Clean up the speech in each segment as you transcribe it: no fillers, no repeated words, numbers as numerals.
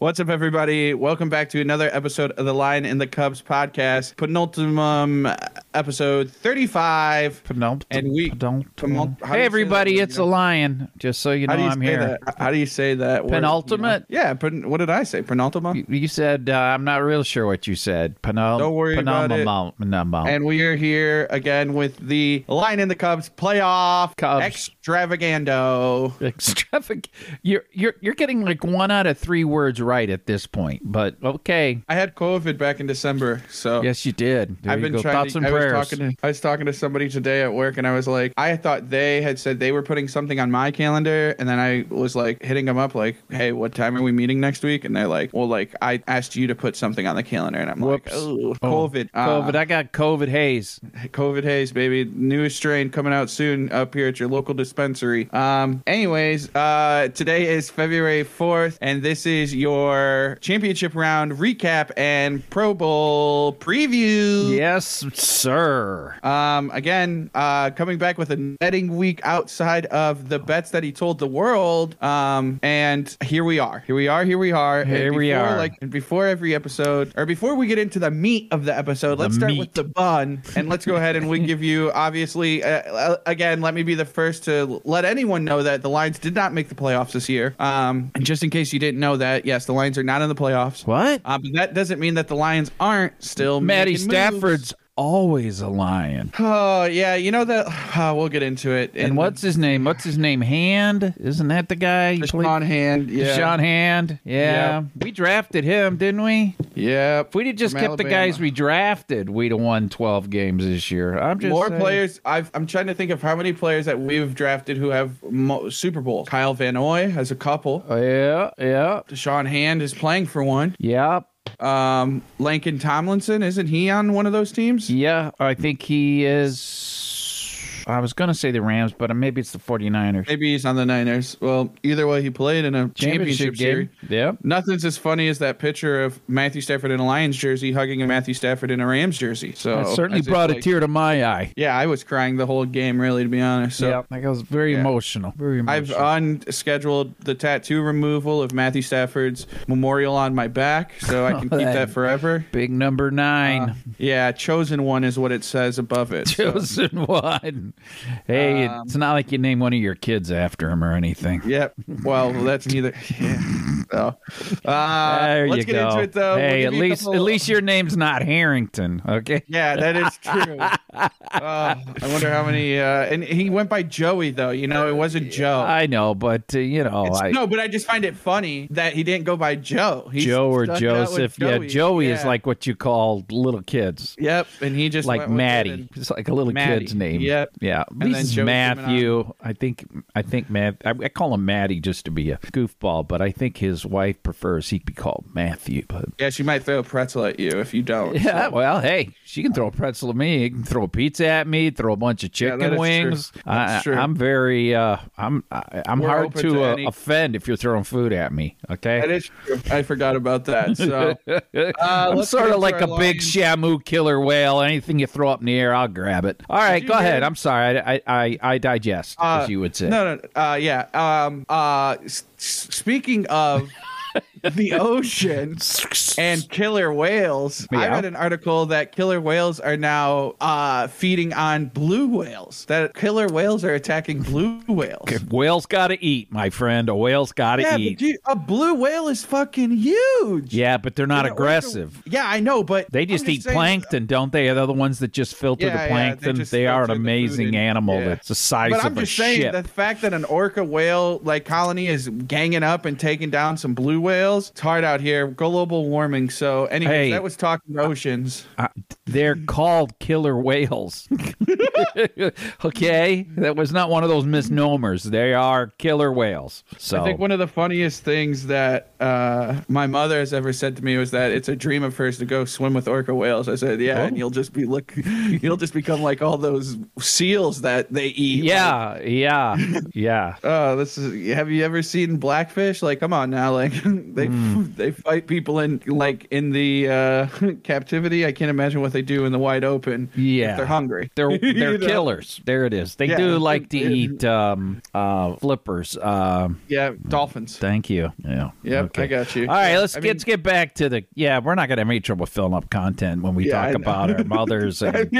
What's up, everybody? Welcome back to another episode of the Lion and the Cubs podcast. Penultimum episode 35. Hey, everybody, it's a lion. Just so you know, I'm here. How do you say that? Penultimate? Yeah. What did I say? Penultimate? You said, I'm not real sure what you said. Don't worry about it. And we are here again with the Lion and the Cubs playoff extravagando. You're getting like 1 out of 3 words right at this point, but okay. I had COVID back in December, so yes, you did. I was talking to somebody today at work, and I was like, I thought they had said they were putting something on my calendar, and then I was like hitting them up, like, hey, what time are we meeting next week? And they're like, well, like I asked you to put something on the calendar, and I'm like, COVID, I got COVID haze, baby. Newest strain coming out soon up here at your local dispensary. Anyways, today is February 4th, and this is your championship round recap and Pro Bowl preview. Yes, sir. Again, coming back with a betting week outside of the bets that he told the world. And here we are. And before every episode, or before we get into the meat of the episode, let's start with the bun. And let's go ahead and we give you, obviously, again, let me be the first to let anyone know that the Lions did not make the playoffs this year. And just in case you didn't know that, yes, the Lions are not in the playoffs. What? But that doesn't mean that the Lions aren't still making moves. Matty Stafford's always a lion. Oh, yeah. You know that. We'll get into it. And what's his name? Hand? Isn't that the guy? Deshaun Hand. Yeah. Deshaun Hand. Yeah. Yep. We drafted him, didn't we? Yeah. If we'd just kept the guys we drafted, we'd have won 12 games this year. I'm just more saying. Players. I'm trying to think of how many players that we've drafted who have Super Bowls. Kyle Van Noy has a couple. Yeah. Yeah. Deshaun Hand is playing for one. Yep. Landon Tomlinson, isn't he on one of those teams? Yeah, I think he is. I was going to say the Rams, but maybe it's the 49ers. Maybe he's on the Niners. Well, either way, he played in a championship series. Yeah. Nothing's as funny as that picture of Matthew Stafford in a Lions jersey hugging a Matthew Stafford in a Rams jersey. So it certainly brought a tear to my eye. Yeah, I was crying the whole game, really, to be honest. So, yeah, like I was very emotional. Very emotional. I've unscheduled the tattoo removal of Matthew Stafford's memorial on my back, so I can keep that forever. Big number 9. Chosen one is what it says above it. Chosen one. Hey, it's not like you name one of your kids after him or anything. Yep. Well, that's neither. Yeah. So, let's get into it, though. Hey, at least your name's not Harrington. Okay. Yeah, that is true. I wonder how many. And he went by Joey, though. You know, it wasn't Joe. I know, but you know, but I just find it funny that he didn't go by Joe. He's Joe or Joseph. Joey. Yeah, Joey is like what you call little kids. Yep, and he just like went Maddie. It's like a little kid's name. Yep. Yeah, at least Matthew. I think Matt. I call him Maddie just to be a goofball, but I think his wife prefers he be called Matthew. But yeah, she might throw a pretzel at you if you don't. Yeah, so. Well, hey, she can throw a pretzel at me. She can throw a pizza at me. Throw a bunch of chicken wings. True. I'm very. I'm We're hard to offend if you're throwing food at me. Okay, that is true. I forgot about that. So I'm sort of like a big Shamu killer whale. Anything you throw up in the air, I'll grab it. All right, go ahead. I'm sorry. I digest, as you would say. No. Speaking of the ocean and killer whales, yeah. I read an article that killer whales are now feeding on blue whales. That killer whales are attacking blue whales. Okay, whales gotta eat, my friend. A whale's gotta eat. A blue whale is fucking huge. Yeah, but they're not aggressive. Yeah, I know, but they just eat plankton, don't they? They're the ones that just filter the plankton. They are an amazing animal. That's the size of a ship. But I'm just saying, the fact that an orca whale colony is ganging up and taking down some blue whales, it's hard out here. Global warming. alarming. So, anyways, hey, that was talking oceans. They're called killer whales. Okay? That was not one of those misnomers. They are killer whales. So I think one of the funniest things that my mother has ever said to me was that it's a dream of hers to go swim with orca whales. I said, yeah, and you'll just be you'll just become like all those seals that they eat. Yeah, like. Yeah. Have you ever seen blackfish? Like, come on now, like they fight people in the captivity. I can't imagine what they do in the wide open. Yeah, if they're hungry. They're killers. There it is. They do like to eat flippers. Dolphins. Thank you. Yeah. Yep. Okay. I got you. All right, let's get back to the. Yeah, we're not gonna have any trouble filling up content when we talk about our mothers and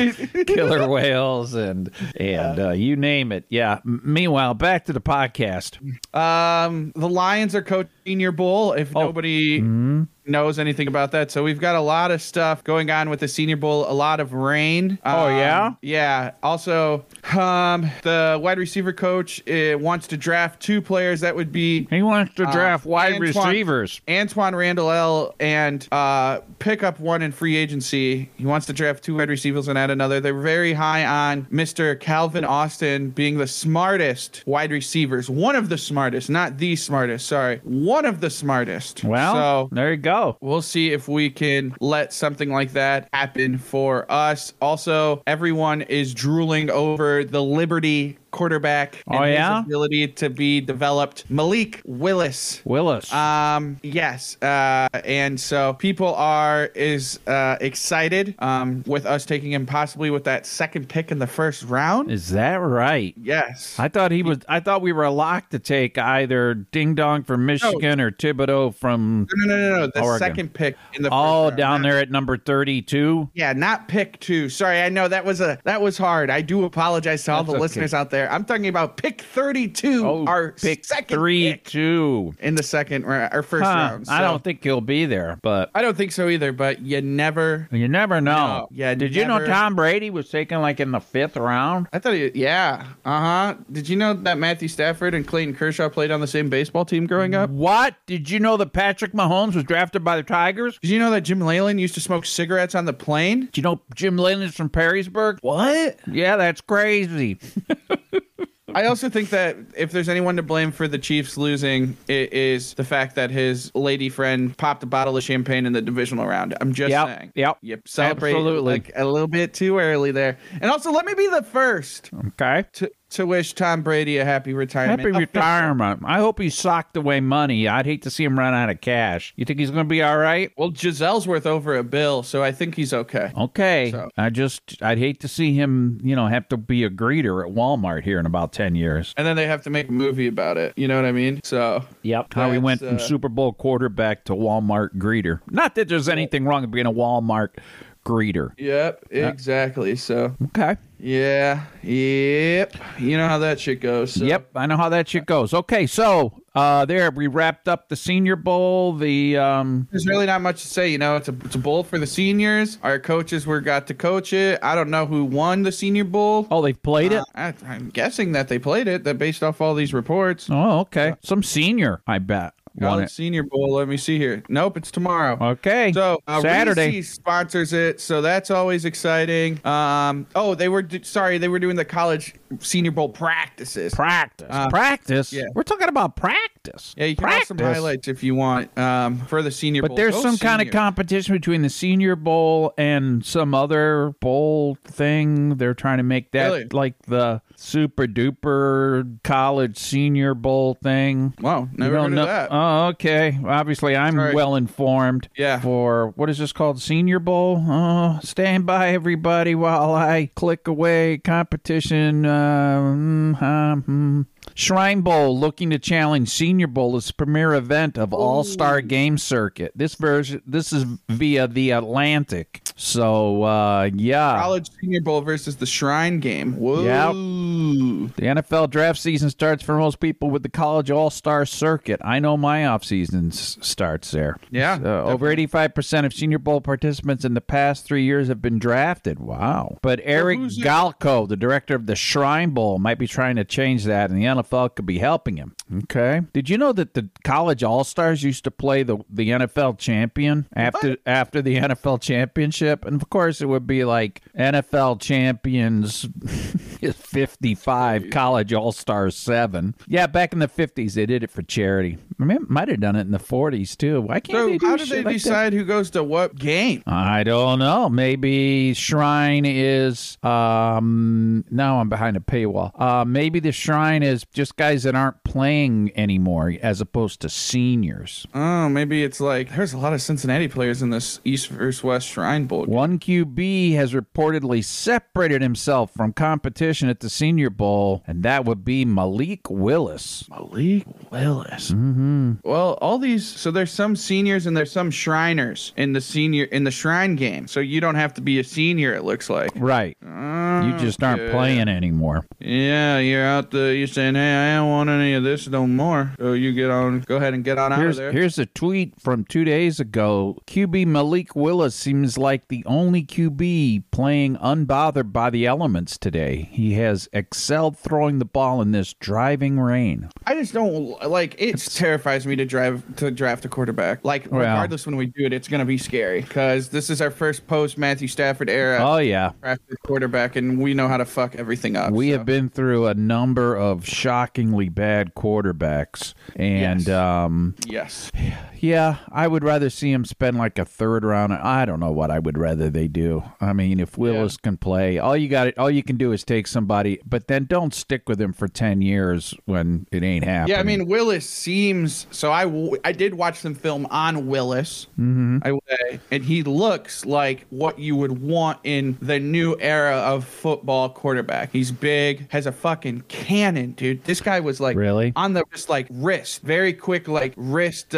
killer whales and you name it. Yeah. Meanwhile, back to the podcast. The Lions are coaching your bowl. If nobody knows anything about that, so we've got a lot of stuff going on with the Senior Bowl. A lot of rain. Also, the wide receiver coach wants to draft two players. That would be he wants to draft wide receivers. Antoine Randall-El, and pick up one in free agency. He wants to draft two wide receivers and add another. They're very high on Mr. Calvin Austin being the smartest wide receivers. One of the smartest, not the smartest. Sorry, one of the smartest. Well, so there you go. We'll see if we can let something like that happen for us. Also, everyone is drooling over the Liberty quarterback and his ability to be developed, Malik Willis. Yes. And so people are excited with us taking him possibly with that second pick in the first round. Is that right? Yes. I thought we were locked to take either Ding Dong from Michigan or Thibodeau from No. The Oregon. Second pick in the first round. Down there at number 32. Yeah, not pick 2. Sorry, I know that was hard. I do apologize to all the listeners out there. I'm talking about pick 32, our pick second 32 in the second round or first round. So. I don't think he'll be there, but I don't think so either. But you never know. Yeah. Did you know Tom Brady was taken like in the fifth round? I thought he. Yeah. Did you know that Matthew Stafford and Clayton Kershaw played on the same baseball team growing up? What? Did you know that Patrick Mahomes was drafted by the Tigers? Did you know that Jim Leyland used to smoke cigarettes on the plane? Did you know Jim Leyland's from Perrysburg? What? Yeah, that's crazy. I also think that if there's anyone to blame for the Chiefs losing, it is the fact that his lady friend popped a bottle of champagne in the divisional round. I'm just saying. Yep. Celebrate like a little bit too early there. And also, let me be the first. Okay. To wish Tom Brady a happy retirement. Happy retirement. I hope he socked away money. I'd hate to see him run out of cash. You think he's going to be all right? Well, Giselle's worth over a bill, so I think he's okay. Okay. So. I'd hate to see him, have to be a greeter at Walmart here in about 10 years. And then they have to make a movie about it. You know what I mean? So. Yep. How he went from Super Bowl quarterback to Walmart greeter. Not that there's anything wrong with being a Walmart greeter. Yep, exactly. So. Okay. Yeah. Yep. You know how that shit goes. So. Yep. I know how that shit goes. Okay. So we wrapped up the Senior Bowl. There's really not much to say. It's a bowl for the seniors. Our coaches got to coach it. I don't know who won the Senior Bowl. Oh, they've played it? I'm guessing that they played it. That based off all these reports. Oh, okay. Some senior, I bet. College Senior Bowl. Let me see here. Nope, it's tomorrow. Okay. So Saturday. Reese's sponsors it, so that's always exciting. They were doing the College Senior Bowl practices. Practice. Yeah. We're talking about practice. Yeah, you can have some highlights if you want for the Senior Bowl. But there's some kind of competition between the Senior Bowl and some other bowl thing. They're trying to make that like the super duper College Senior Bowl thing. Wow, never heard of that. Oh, okay. Obviously, I'm well informed. Yeah. For what is this called? Senior Bowl? Oh, stand by, everybody, while I click away. Competition. Shrine Bowl looking to challenge Senior Bowl as premier event of All-Star Game Circuit. This is via the Atlantic. So, College Senior Bowl versus the Shrine Game. Whoa. Yep. The NFL draft season starts for most people with the College All-Star Circuit. I know my offseason starts there. Yeah. So over 85% of Senior Bowl participants in the past 3 years have been drafted. Wow. But Eric Galko, the director of the Shrine Bowl, might be trying to change that in the NFL could be helping him. Okay. Did you know that the college all-stars used to play the NFL champion after the NFL championship? And, of course, it would be like NFL champions 55, college all-stars 7. Yeah, back in the 50s, they did it for charity. I mean, might have done it in the 40s, too. Why can't they do shit like that? How do they decide who goes to what game? I don't know. Maybe Shrine is... now I'm behind a paywall. Maybe the Shrine is just guys that aren't playing anymore as opposed to seniors. Oh, maybe it's like there's a lot of Cincinnati players in this East versus West Shrine Bowl game. One QB has reportedly separated himself from competition at the Senior Bowl, and that would be Malik Willis. Malik Willis. Mm-hmm. Well, all these, so there's some seniors and there's some Shriners in the Shrine game. So you don't have to be a senior, it looks like. Right. You just aren't playing anymore. Yeah, you're out there. You're saying, hey, I don't want any of this no more. So you get on. Go ahead and get on out of there. Here's a tweet from 2 days ago. QB Malik Willis seems like the only QB playing unbothered by the elements today. He has excelled throwing the ball in this driving rain. I just don't like. It terrifies me to draft a quarterback. Like regardless when we do it, it's gonna be scary because this is our first post Matthew Stafford era. Oh yeah, drafted quarterback and. We know how to fuck everything up. We have been through a number of shockingly bad quarterbacks. And, yes. Yeah, I would rather see him spend like a third round. I don't know what I would rather they do. I mean, if Willis can play, all you can do is take somebody, but then don't stick with him for 10 years when it ain't happening. Yeah, I mean, Willis seems, so I did watch some film on Willis, and he looks like what you would want in the new era of football quarterback. He's big, has a fucking cannon, dude. This guy was like really on the just like wrist, very quick, like wrist,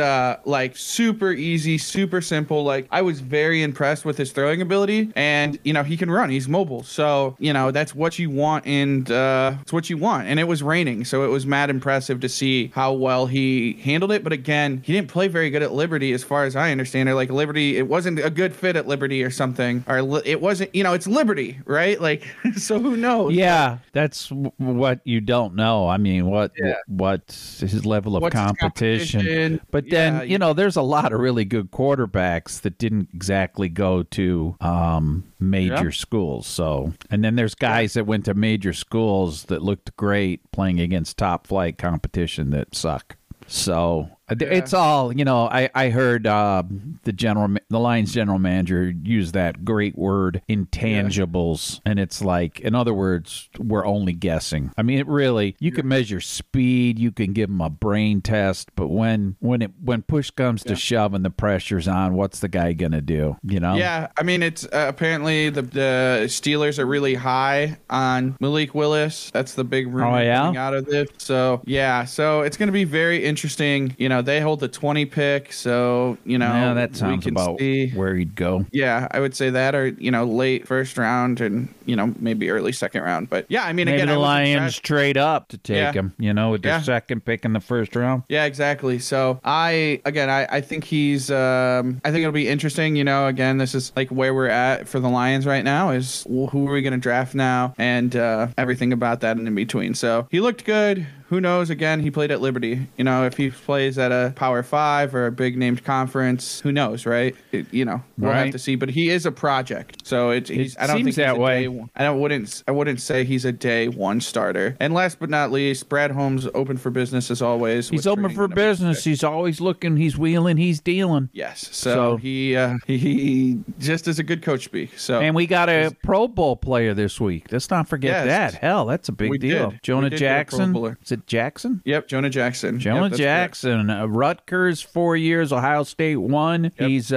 like super easy, super simple. Like I was very impressed with his throwing ability, and you know he can run. He's mobile, so you know that's what you want, and it's what you want. And it was raining, so it was mad impressive to see how well he handled it. But again, he didn't play very good at Liberty, as far as I understand. Or like Liberty, it wasn't a good fit at Liberty or something. Or it wasn't, you know, it's Liberty, right? Like, so who knows? Yeah, that's what you don't know. I mean, what's his level of competition? But then, you know, there's a lot of really good quarterbacks that didn't exactly go to major schools. So, and then there's guys that went to major schools that looked great playing against top flight competition that suck. So... It's all, you know, I heard the Lions general manager use that great word, intangibles. And it's like, in other words, we're only guessing. I mean, it really, you can measure speed, you can give them a brain test, but when push comes to shove and the pressure's on, what's the guy going to do, you know? Yeah, I mean, it's apparently the Steelers are really high on Malik Willis. That's the big rumor coming out of this. So, yeah, so it's going to be very interesting, you know. They hold the 20 pick, so, you know, that sounds about where he'd go. Yeah, I would say that, or, you know, late first round and, you know, maybe early second round. But, yeah, I mean, maybe again, the Lions trade up to take him, you know, with their second pick in the first round. Yeah, exactly. So, I think he's, I think it'll be interesting, you know, again, this is like where we're at for the Lions right now is who are we going to draft now and everything about that and in between. So, he looked good. Who knows? Again, he played at Liberty. You know, if he plays at a Power 5 or a big-named conference, who knows, right? You know, we'll have to see. But he is a project, so I don't think he's that way. I wouldn't say he's a day one starter. And last but not least, Brad Holmes open for business as always. He's open for business. He's always looking. He's wheeling. He's dealing. Yes. So he just is a good coach speak. So and we got a Pro Bowl player this week. Let's not forget that. Hell, that's a big deal. Jonah Jackson. Jackson? Yep, Jonah Jackson. Jonah Jackson. Rutgers, 4 years. Ohio State, 1. Yep. He's...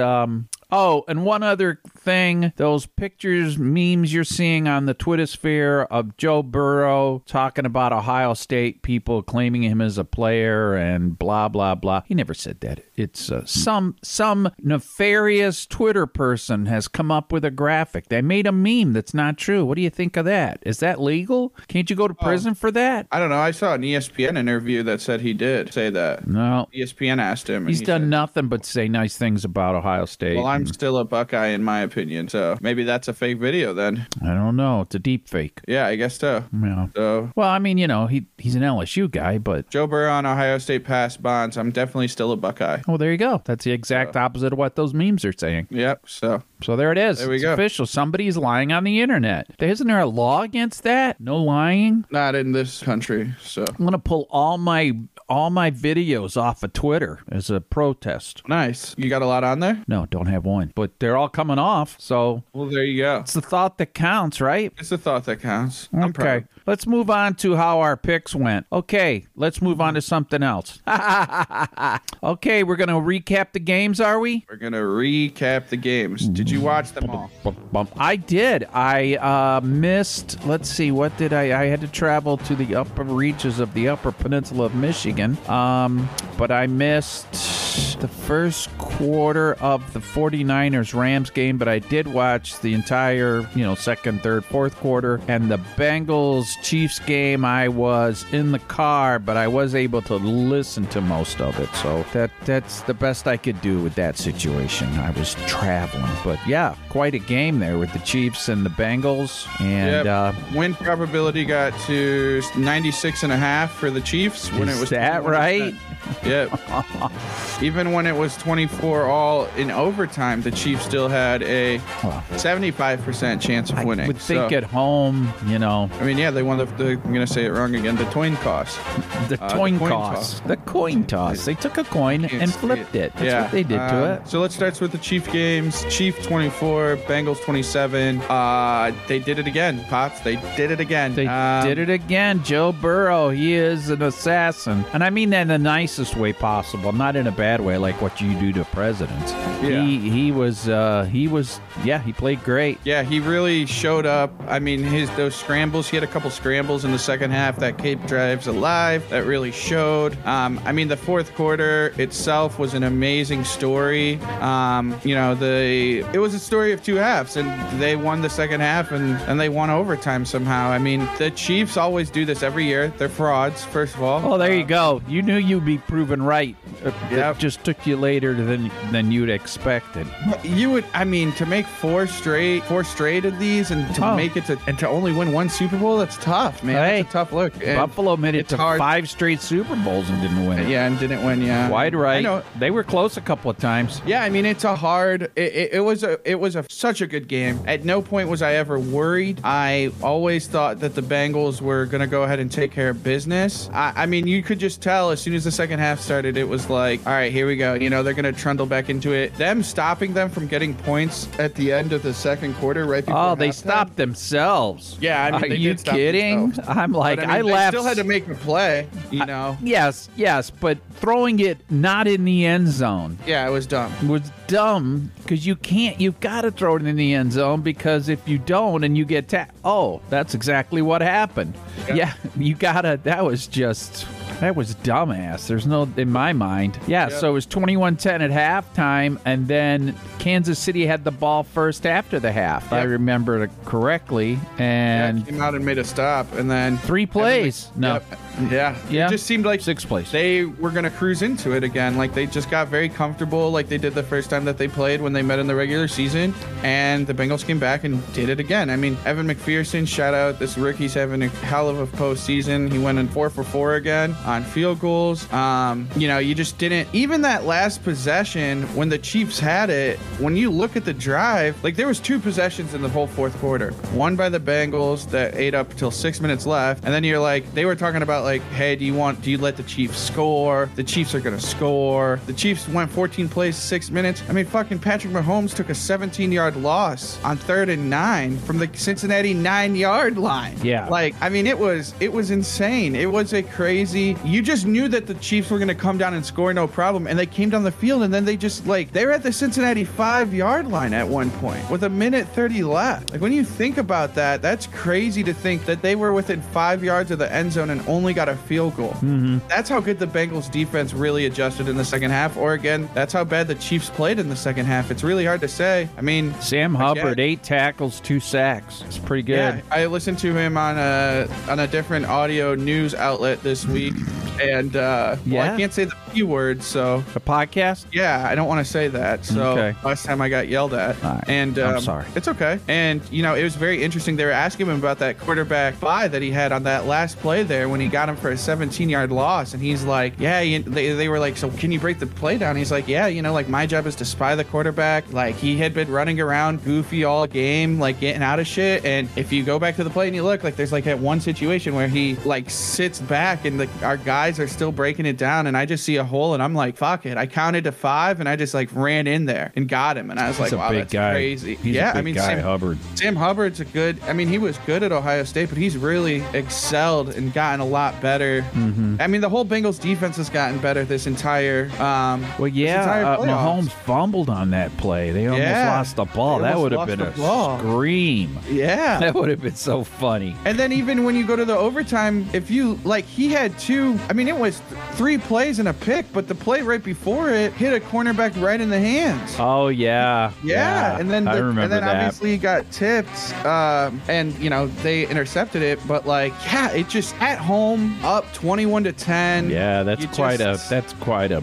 Oh, and one other thing, those pictures, memes you're seeing on the Twitter sphere of Joe Burrow talking about Ohio State people claiming him as a player and blah, blah, blah. He never said that. It's some nefarious Twitter person has come up with a graphic. They made a meme that's not true. What do you think of that? Is that legal? Can't you go to prison for that? I don't know. I saw an ESPN interview that said he did say that. No. ESPN asked him. He's done nothing but say nice things about Ohio State. Well, I'm still a Buckeye in my opinion, so maybe that's a fake video then. I don't know. It's a deep fake. Yeah, I guess so. Yeah. So, well, I mean, you know, he's an LSU guy, but... Joe Burrow on Ohio State passed Bonds. I'm definitely still a Buckeye. Well, there you go. That's the exact opposite of what those memes are saying. Yep, so there it is. There we go. It's official. Somebody's lying on the internet. Isn't there a law against that? No lying? Not in this country, so... I'm going to pull all my videos off of Twitter as a protest. Nice. You got a lot on there? No, don't have one. But they're all coming off, so... Well, there you go. It's the thought that counts, right? It's the thought that counts. Okay. I'm proud. Let's move on to how our picks went. Okay, let's move on to something else. Okay, we're going to recap the games, are we? We're going to recap the games. Did you watch them all? I did. I missed... Let's see, what did I had to travel to the upper reaches of the Upper Peninsula of Michigan. But I missed the first quarter of the 49ers-Rams game, but I did watch the entire, second, third, fourth quarter. And the Bengals-Chiefs game, I was in the car, but I was able to listen to most of it. So that's the best I could do with that situation. I was traveling. But, yeah, quite a game there with the Chiefs and the Bengals. And win probability got to 96.5 for the Chiefs when it was... Is that right? Yep. Even when it was 24-all in overtime, the Chiefs still had a 75% chance of winning. I would think at home, I mean, yeah, they won the I'm going to say it wrong again, the coin toss. The coin toss. They took a coin and flipped it. That's what they did to it. So let's start with the Chief games. Chief 24, Bengals 27. They did it again, Pops. They did it again. They did it again. Joe Burrow, he is an assassin. And I mean that in the nicest way possible, not in a bad way, like what you do to presidents. Yeah. He played great. Yeah, he really showed up. I mean, those scrambles, he had a couple scrambles in the second half that kept drives alive. That really showed. I mean, the fourth quarter itself was an amazing story. It was a story of two halves, and they won the second half, and they won overtime somehow. I mean, the Chiefs always do this every year. They're frauds, first of all. Oh, there you go. You knew you'd be proven right. It just took you later than you'd expected. You would. I mean, to make four straight of these, and to make it to only win one Super Bowl, that's tough, man. Hey, that's a tough look. And Buffalo made it to five straight Super Bowls and didn't win. Yeah, and didn't win. Yeah, wide right. I know. They were close a couple of times. Yeah, I mean, it's a hard. It was such a good game. At no point was I ever worried. I always thought that the Bengals were going to go ahead and take care of business. I mean, you could just tell as soon as the second half started, it was like, all right, here we go. They're going to trundle back into it. Them stopping them from getting points at the end of the second quarter right before halftime. They stopped themselves. Yeah, I mean, are you kidding? I'm like, I laughed. They still had to make a play, Yes, but throwing it not in the end zone. Yeah, it was dumb. It was dumb because you've got to throw it in the end zone because if you don't and you get tapped, that's exactly what happened. Yeah, you got to, that was dumbass. There's no, in my mind. Yeah, so it was 21-10 at halftime, and then Kansas City had the ball first after the half. Yep. I remember it correctly. And came out and made a stop, and then... Three plays. It just seemed like... Six plays. They were going to cruise into it again. Like, they just got very comfortable like they did the first time that they played when they met in the regular season, and the Bengals came back and did it again. I mean, Evan McPherson, shout out. This rookie's having a hell of a postseason. He went in 4 for 4 again on field goals. You just didn't... Even that last possession, when the Chiefs had it, when you look at the drive, like, there was two possessions in the whole fourth quarter. One by the Bengals that ate up till 6 minutes left, and then you're like... They were talking about, like, hey, do you let the Chiefs score? The Chiefs are going to score. The Chiefs went 14 plays, 6 minutes. I mean, fucking Patrick Mahomes took a 17-yard loss on 3rd and 9 from the Cincinnati 9-yard line. Yeah. Like, I mean, it was insane. It was a crazy... You just knew that the Chiefs were going to come down and score no problem, and they came down the field, and then they just, like, they were at the Cincinnati 5-yard line at one point with 1:30 left. Like, when you think about that, that's crazy to think that they were within 5 yards of the end zone and only got a field goal. Mm-hmm. That's how good the Bengals defense really adjusted in the second half, or again, that's how bad the Chiefs played in the second half. It's really hard to say. I mean, Sam Hubbard, 8 tackles, 2 sacks. It's pretty good. Yeah, I listened to him on a different audio news outlet this week. And well, I can't say the P word, so a podcast. Yeah, I don't want to say that. So last time I got yelled at, and I'm sorry. It's okay. And you know, it was very interesting. They were asking him about that quarterback buy that he had on that last play there when he got him for a 17-yard loss, and he's like, yeah. They were like, so can you break the play down? He's like, yeah, you know, like my job is to spy the quarterback. Like he had been running around goofy all game, like getting out of shit. And if you go back to the play and you look, like there's like that one situation where he like sits back and like our guys are still breaking it down, and I just see a hole and I'm like, fuck it. I counted to 5 and I just like ran in there and got him. And I was like, wow, that's crazy. Yeah, I mean, Sam Hubbard's a good. I mean, he was good at Ohio State, but he's really excelled and gotten a lot better. Mm-hmm. I mean, the whole Bengals defense has gotten better this entire Mahomes fumbled on that play. They almost lost the ball. That would have been a scream. Yeah. That would have been so funny. And then even when you go to the overtime, if you like, he had it was 3 plays and a pick, but the play right before it hit a cornerback right in the hands. Oh yeah. Yeah. And then obviously he got tipped and you know, they intercepted it, but like, yeah, it just at home up 21-10. Yeah, that's quite a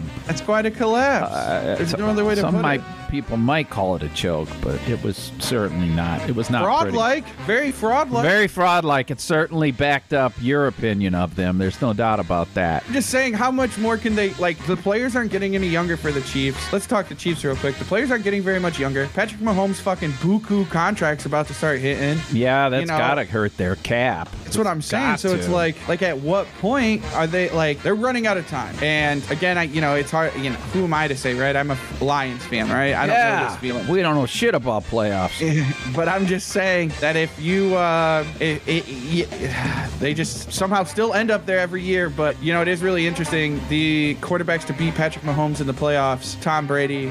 collapse. There's no other way to put it. People might call it a choke, but it was certainly not. It was not fraud-like. Very fraud-like. Very fraud-like. It certainly backed up your opinion of them. There's no doubt about that. I'm just saying, how much more can they, like, the players aren't getting any younger for the Chiefs. Let's talk the Chiefs real quick. The players aren't getting very much younger. Patrick Mahomes' fucking buku contract's about to start hitting. Yeah, that's gotta hurt their cap. That's what I'm saying. So it's like, at what point are they, like, they're running out of time. And again, it's hard, who am I to say, right? I'm a Lions fan, right? I don't know this feeling. We don't know shit about playoffs. But I'm just saying that if you, they just somehow still end up there every year. But, you know, it is really interesting. The quarterbacks to beat Patrick Mahomes in the playoffs, Tom Brady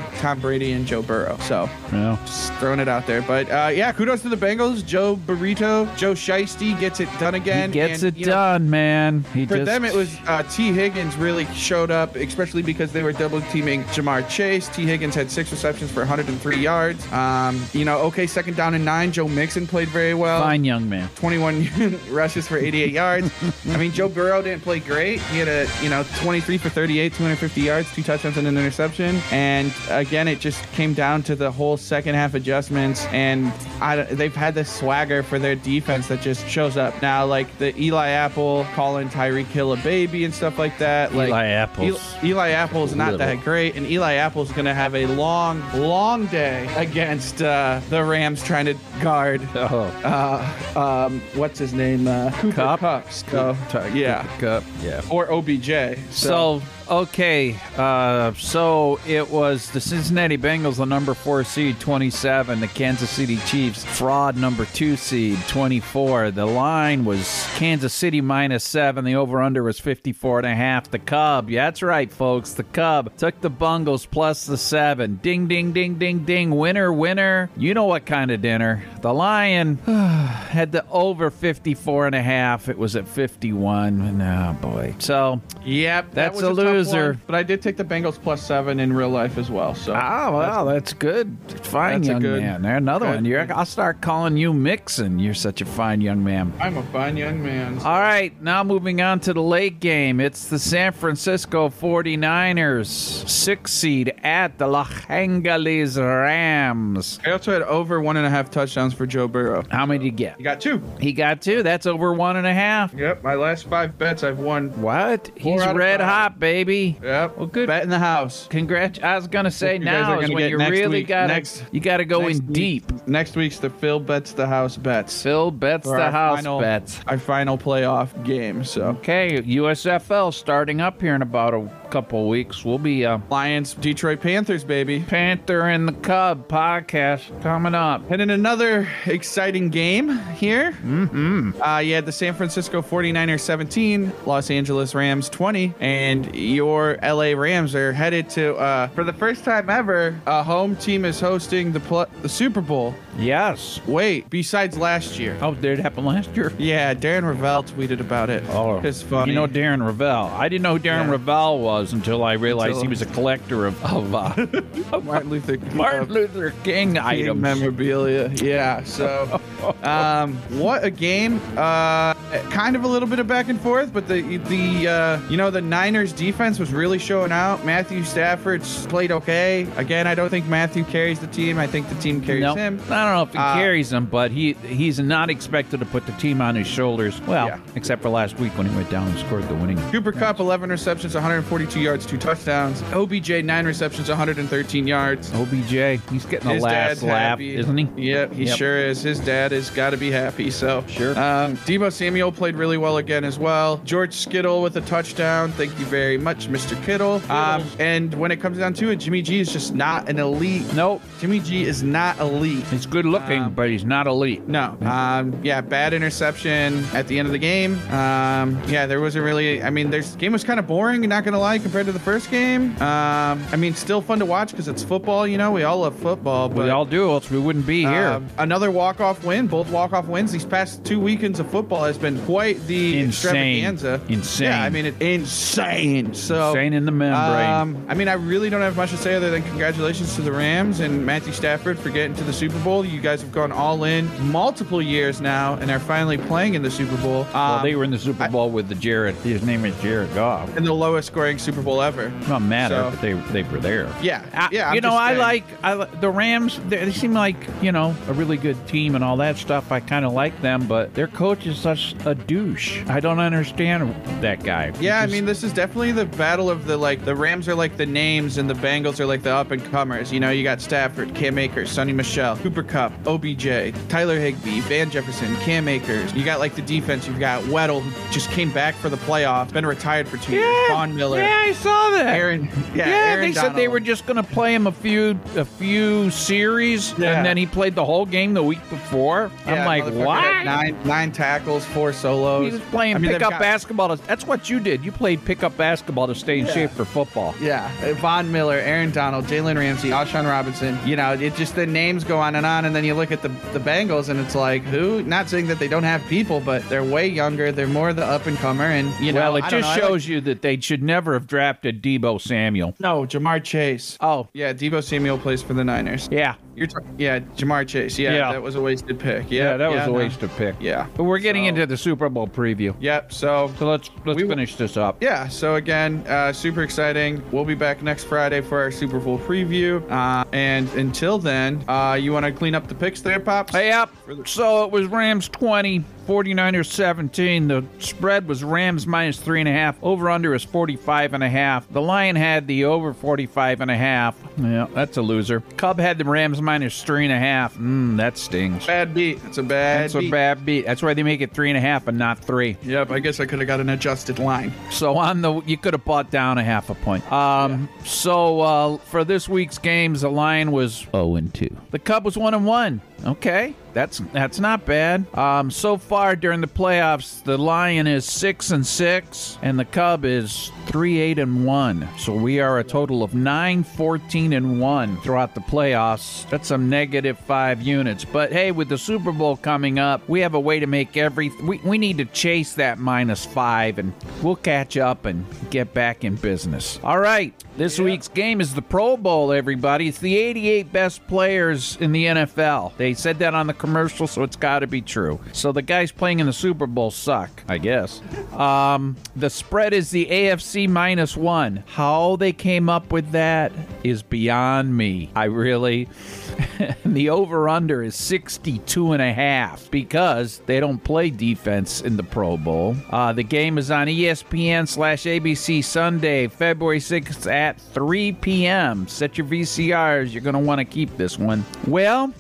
and Joe Burrow. So just throwing it out there. But, kudos to the Bengals. Joe Burrito, Joe Shiesty gets it done again. He gets done, man. For them, it was T. Higgins really showed up, especially because they were double teaming Jamar Chase. T. Higgins had 6 receptions for 103 yards. Second down and 9. Joe Mixon played very well. Fine young man. 21 rushes for 88 yards. I mean, Joe Burrow didn't play great. He had 23 for 38, 250 yards, 2 touchdowns and an interception. And again, it just came down to the whole second half adjustments. And they've had this swagger for their defense that just shows up now, like the Eli Apple calling Tyreek Hill a baby and stuff like that. Like, Eli Apple's not that great, and Eli Apple's going to have a long day against the Rams trying to guard what's his name? Cooper Kupp. Cooper Kupp. Yeah. Or OBJ. So. So it was the Cincinnati Bengals, the number 4 seed, 27. The Kansas City Chiefs, fraud number 2 seed, 24. The line was Kansas City -7. The over-under was 54.5. The Cub, yeah, that's right, folks. The Cub took the Bungles +7. Ding, ding, ding, ding, ding. Winner, winner. You know what kind of dinner. The Lion had the over 54.5. It was at 51. And, oh, boy. So, yep, that's a loser. One, but I did take the Bengals +7 in real life as well. So that's good. Fine young man. There, another one. I'll start calling you Mixon. You're such a fine young man. I'm a fine young man. So. All right, now moving on to the late game. It's the San Francisco 49ers, 6 seed at the Los Angeles Rams. I also had over 1.5 touchdowns for Joe Burrow. How many did you get? He got 2. That's over 1.5. Yep. My last 5 bets I've won. What? He's red hot, baby. Yep. Well, good. Bet in the house. Congrats. I was going to say now is when you really got to go in deep. Next week's the Phil Bets the House Bets. Phil Bets the House Bets. Our final playoff game. So okay, USFL starting up here in about a couple weeks. We'll be Lions, Detroit Panthers, baby. Panther and the Cub podcast coming up. And in another exciting game here, you had the San Francisco 49ers 17, Los Angeles Rams 20, and your LA Rams are headed to, for the first time ever, a home team is hosting the Super Bowl. Yes. Wait, besides last year. Oh, did it happen last year? Yeah, Darren Rovell tweeted about it. Oh, it's funny. You know Darren Rovell. I didn't know who Darren Rovell was. laws until I realized he was a collector of Martin Luther King items. Memorabilia. Yeah. So what a game. Kind of a little bit of back and forth, but the Niners defense was really showing out. Matthew Stafford played okay. Again, I don't think Matthew carries the team. I think the team carries him. I don't know if he carries him, but he's not expected to put the team on his shoulders. Well, except for last week when he went down and scored the winning. Cooper Kupp, 11 receptions, 142 yards, 2 touchdowns. OBJ, 9 receptions, 113 yards. OBJ, he's getting the last lap, isn't he? Yep, he sure is. His dad has got to be happy. So sure. Deebo Samuel played really well again as well. George Kittle with a touchdown. Thank you very much, Mr. Kittle. And when it comes down to it, Jimmy G is just not an elite. Nope. Jimmy G is not elite. He's good looking, but he's not elite. No. Bad interception at the end of the game. There wasn't really... this game was kind of boring, not going to lie, compared to the first game. Still fun to watch because it's football, We all love football. But we all do, else we wouldn't be here. Another walk-off win. Both walk-off wins. These past 2 weekends of football has been quite the extravaganza. Insane. Yeah, insane. So, insane in the membrane. I really don't have much to say other than congratulations to the Rams and Matthew Stafford for getting to the Super Bowl. You guys have gone all in multiple years now and are finally playing in the Super Bowl. They were in the Super Bowl with the Jared. His name is Jared Goff. And the lowest scoring Super Bowl ever. Not matter, but they were there. Yeah. The Rams, they seem like, a really good team and all that stuff. I kind of like them, but their coach is such a douche. I don't understand that guy. Yeah, this is definitely the battle of the Rams are like the names and the Bengals are like the up-and-comers. You got Stafford, Cam Akers, Sonny Michel, Cooper Kupp, OBJ, Tyler Higbee, Van Jefferson, Cam Akers. You got the defense. You've got Weddle, who just came back for the playoffs, been retired for 2 years. Von Miller. Yeah, I saw that. Aaron they Donald. Said they were just going to play him a few series, and then he played the whole game the week before. Yeah, I'm like, what? 9 tackles, 4 solos. He was playing pickup basketball. That's what you did. You played pickup basketball to stay in shape for football. Yeah. Von Miller, Aaron Donald, Jalen Ramsey, Alshon Robinson. It just the names go on, and then you look at the Bengals, and it's like, who? Not saying that they don't have people, but they're way younger. They're more the up-and-comer, and, it just shows you that they should never have drafted Deebo Samuel. No, Jamar Chase. Oh. Yeah, Deebo Samuel plays for the Niners. Yeah. Jamar Chase. Yeah, that was a wasted pick. Yeah, that was a wasted pick. Yeah. But we're getting into the Super Bowl preview. Yep. So let's finish this up. Yeah. So again, super exciting. We'll be back next Friday for our Super Bowl preview. And until then, you want to clean up the picks there, Pops? Yep. So it was Rams 20, 49ers 17. The spread was Rams minus 3.5. Over under is 45.5. The Lion had the over 45.5. Yeah, that's a loser. Cub had the Rams minus 3.5. That stings. Bad beat. That's a bad beat. That's why they make it 3.5 and not 3. Yep, I guess I could have got an adjusted line. So you could have bought down a 0.5 point. So for this week's games, the Lion was 0-2. The Cub was 1-1. Okay. That's not bad. So far during the playoffs, the Lion is 6-6, and the Cub is 3-8-1. So we are a total of 9-14-1 throughout the playoffs. That's some -5 units. But hey, with the Super Bowl coming up, we have a way to make we need to chase that -5, and we'll catch up and get back in business. All right. This week's game is the Pro Bowl, everybody. It's the 88 best players in the NFL. They said that on the commercial, so it's got to be true. So the guys playing in the Super Bowl suck, I guess. The spread is the AFC -1. How they came up with that is beyond me. The over-under is 62.5 because they don't play defense in the Pro Bowl. The game is on ESPN/ABC Sunday, February 6th at 3 p.m. Set your VCRs. You're going to want to keep this one. Well,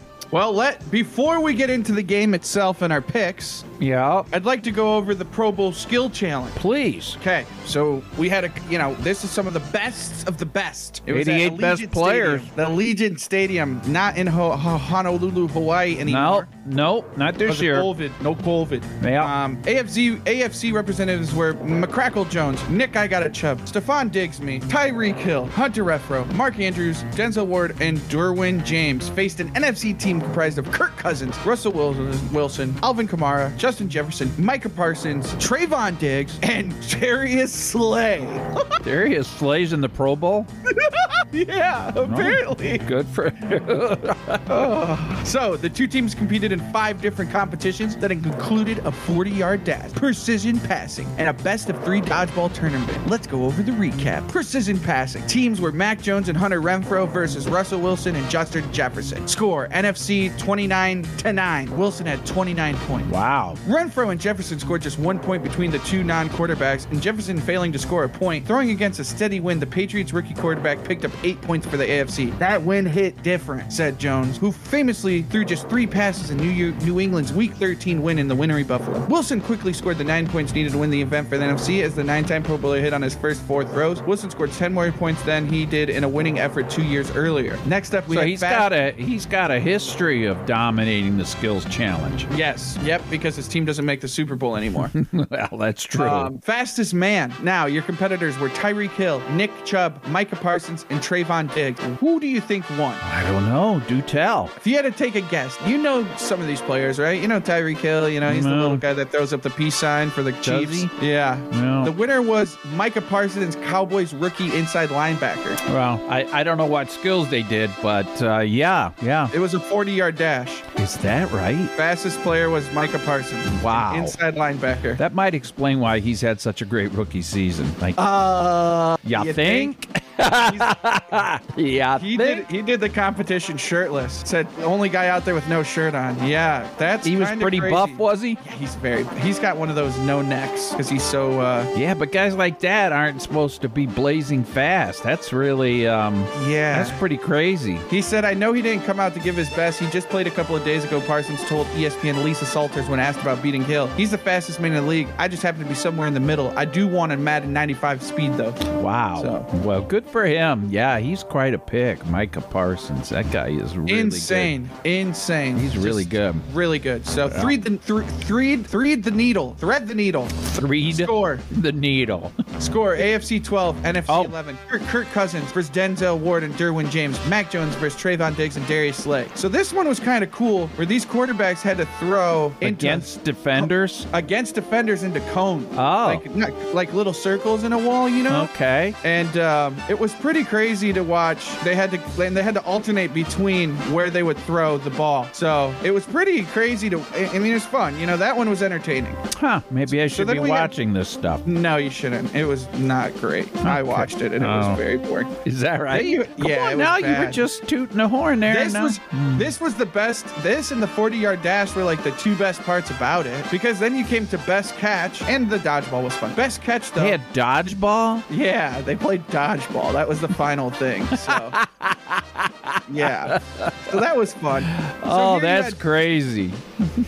before we get into the game itself and our picks, I'd like to go over the Pro Bowl skill challenge. Please. Okay. So we had this is some of the best of the best. It was 88 best players. The Allegiant Stadium, not in Honolulu, Hawaii anymore. No, not this year. COVID. No COVID. Yeah. AFC representatives were McCrackle Jones, Nick Chubb, Stephon Diggs, Tyreek Hill, Hunter Renfrow, Mark Andrews, Denzel Ward, and Derwin James faced an NFC team comprised of Kirk Cousins, Russell Wilson, Alvin Kamara, Justin Justin Jefferson, Micah Parsons, Trevon Diggs, and Darius Slay. Darius Slay's in the Pro Bowl? Yeah, apparently. No, good for him. So, the two teams competed in 5 different competitions that included a 40-yard dash, precision passing, and a best-of-3 dodgeball tournament. Let's go over the recap. Precision passing. Teams were Mac Jones and Hunter Renfrow versus Russell Wilson and Justin Jefferson. Score, NFC 29-9. Wilson had 29 points. Wow. Renfrow and Jefferson scored just 1 point between the two non-quarterbacks, and Jefferson failing to score a point. Throwing against a steady wind, the Patriots' rookie quarterback picked up 8 points for the AFC. That win hit different, said Jones, who famously threw just 3 passes in New England's Week 13 win in the wintry Buffalo. Wilson quickly scored the 9 points needed to win the event for the NFC as the 9-time Pro Bowler hit on his first 4 throws. Wilson scored 10 more points than he did in a winning effort 2 years earlier. Next up, he's got a history of dominating the skills challenge. Yes, yep, because his team doesn't make the Super Bowl anymore. Well, that's true. Fastest man. Now, your competitors were Tyreek Hill, Nick Chubb, Micah Parsons, and Trevon Diggs. Who do you think won? I don't know. Do tell. If you had to take a guess, you know some of these players, right? You know Tyreek Hill. You know, he's the little guy that throws up the peace sign for the Chiefs. Yeah. No. The winner was Micah Parsons, Cowboys rookie inside linebacker. Well, I don't know what skills they did, but yeah. It was a 40-yard dash. Is that right? Fastest player was Micah Parsons. Wow. Inside linebacker. That might explain why he's had such a great rookie season. Like, you think? Yeah, he did the competition shirtless. Said only guy out there with no shirt on. Yeah, that's he was pretty crazy. Buff, was he? Yeah, he's got one of those no necks because he's so. Yeah, but guys like that aren't supposed to be blazing fast. That's really that's pretty crazy. He said, "I know he didn't come out to give his best. He just played a couple of days ago." Parsons told ESPN Lisa Salters when asked about beating Hill, "He's the fastest man in the league. I just happen to be somewhere in the middle. I do want a Madden 95 speed though." Wow. So. Well, good for him. Yeah, he's quite a pick, Micah Parsons. That guy is really insane. He's really good. Really good. So yeah. Thread the needle. Score, AFC 12, NFC 11. Kirk Cousins versus Denzel Ward and Derwin James. Mac Jones versus Trevon Diggs and Darius Slay. So this one was kind of cool where these quarterbacks had to throw against defenders into cones. Oh. Like little circles in a wall, you know? Okay. And it was pretty crazy to watch. They had to alternate between where they would throw the ball. So it was pretty crazy to. I mean, it was fun. You know, that one was entertaining. Huh? Maybe I should be watching this stuff. No, you shouldn't. It was not great. Okay. I watched it and it was very boring. Is that right? Come on, it was bad. You were just tooting a horn there. This was the best. This and the 40-yard dash were like the two best parts about it because then you came to best catch and the dodgeball was fun. Best catch though. They had dodgeball. Yeah, they played dodgeball. That was the final thing. So yeah, so that was fun. Oh, that's crazy.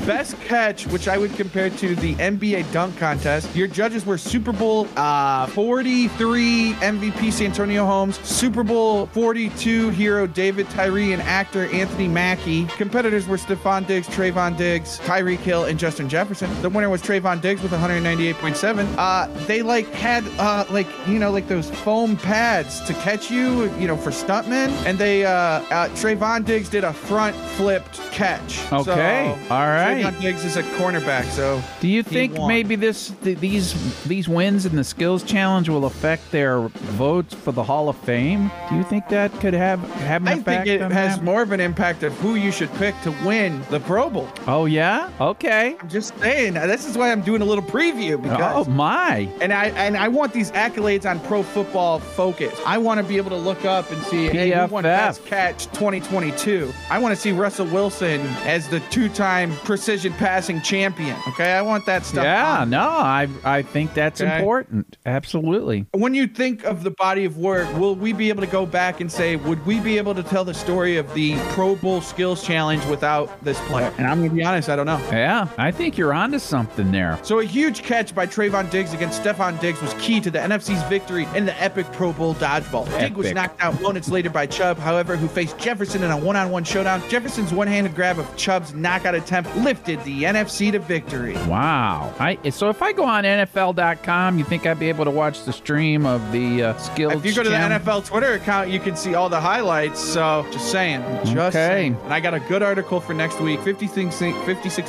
Best catch, which I would compare to the NBA dunk contest. Your judges were Super Bowl 43 MVP Santonio Holmes, Super Bowl 42 hero David Tyree, and actor Anthony Mackie. Competitors were Stephon Diggs, Trevon Diggs, Tyreek Hill, and Justin Jefferson. The winner was Trevon Diggs with 198.7. They had those foam pads to catch you for stuntmen, and they Trevon Diggs did a front flipped catch. Okay, so, all right. Trevon Diggs is a cornerback, so do you think maybe these wins in the skills challenge will affect their votes for the Hall of Fame? Do you think that could have an effect? I think it has more of an impact of who you should pick to win the Pro Bowl. Oh yeah, okay. I'm just saying. This is why I'm doing a little preview because I want these accolades on Pro Football Focus. I want to be able to look up and see, hey, who won Best Catch 2022? I want to see Russell Wilson as the two-time precision passing champion. Okay, I want that stuff. Yeah, I think that's important. Absolutely. When you think of the body of work, will we be able to go back and say, would we be able to tell the story of the Pro Bowl Skills Challenge without this player? And I'm going to be honest, I don't know. Yeah, I think you're onto something there. So a huge catch by Trevon Diggs against Stephon Diggs was key to the NFC's victory in the epic Pro Bowl dodgeball. Diggs was knocked out moments later by Chubb, however, who faced face Jefferson in a one-on-one showdown. Jefferson's one-handed grab of Chubb's knockout attempt lifted the NFC to victory. Wow. So if I go on NFL.com, you think I'd be able to watch the stream of the skills? If you go to the NFL Twitter account, you can see all the highlights. So just saying. Just saying. And I got a good article for next week. 56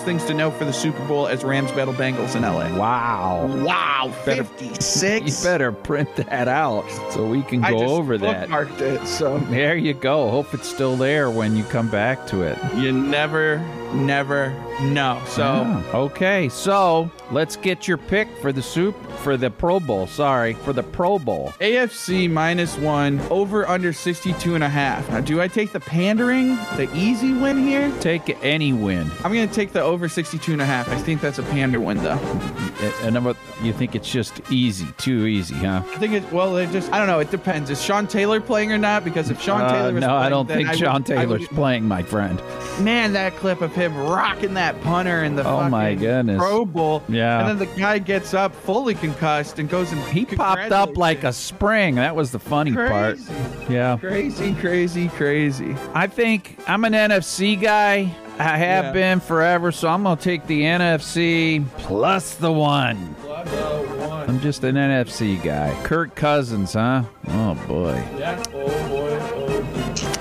things to know for the Super Bowl as Rams battle Bengals in LA. Wow. Wow. 56? You better print that out so we can go over that. I just bookmarked it. So there you go. Hope it's still there when you come back to it. You never know. So okay, so let's get your pick for the Pro Bowl. AFC -1 over under 62.5. Now, do I take the pandering, the easy win here? Take any win. I'm going to take the over 62.5. I think that's a pander win, though. You think it's just easy, too easy, huh? I think it. Well, I don't know. It depends. Is Sean Taylor playing or not? Because if Sean Taylor is playing, I don't think Sean Taylor's playing, my friend. Man, that clip of him rocking that punter in the fucking Pro Bowl. Yeah. And then the guy gets up fully concussed and goes and he popped up like a spring. That was the funny part. Yeah. Crazy. I think I'm an NFC guy. I have been forever, so I'm going to take the NFC plus the one. I'm just an NFC guy. Kirk Cousins, huh? Oh, boy. Yeah. Oh, boy.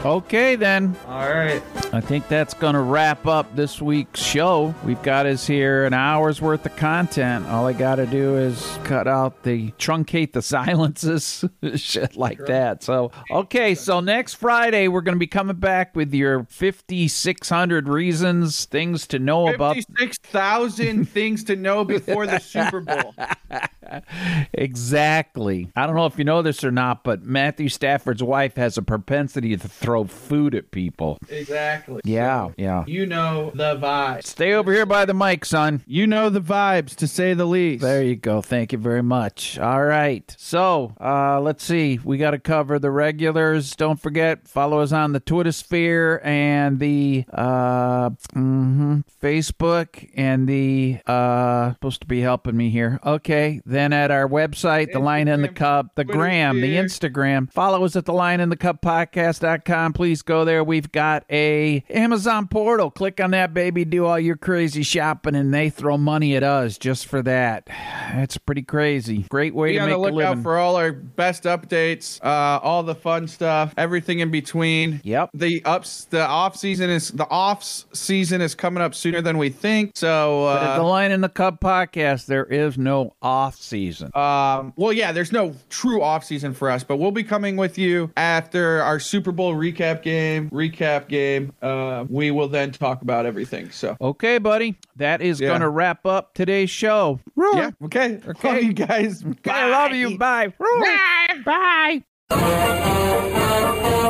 Okay, then. All right. I think that's going to wrap up this week's show. We've got us here an hour's worth of content. All I got to do is truncate the silences, shit like that. So, okay, so next Friday, we're going to be coming back with your 5,600 reasons, things to know about. 56,000 things to know before the Super Bowl. Exactly. I don't know if you know this or not, but Matthew Stafford's wife has a propensity to throw food at people. Exactly. Yeah, yeah. You know the vibes. Stay over here by the mic, son. You know the vibes, to say the least. There you go. Thank you very much. All right. So, let's see. We got to cover the regulars. Don't forget, follow us on the Twitter sphere and the Facebook and the supposed to be helping me here. Okay. Then at our website, The Line in the Cup, the Gram, the Instagram. Follow us at the Line in the Cup podcast.com. Please go there. We've got a Amazon portal. Click on that, baby. Do all your crazy shopping, and they throw money at us just for that. That's pretty crazy. Great way to make a living. Be on the lookout for all our best updates, all the fun stuff, everything in between. Yep. The off season is coming up sooner than we think. So but at the Line in the Cup podcast, there is no off season. There's no true off season for us, but we'll be coming with you after our Super Bowl recap game. We will then talk about everything. So okay, buddy, that is gonna wap up today's show. Really? Yeah. Okay. Love you guys. Bye. I love you. Bye. Bye. Bye.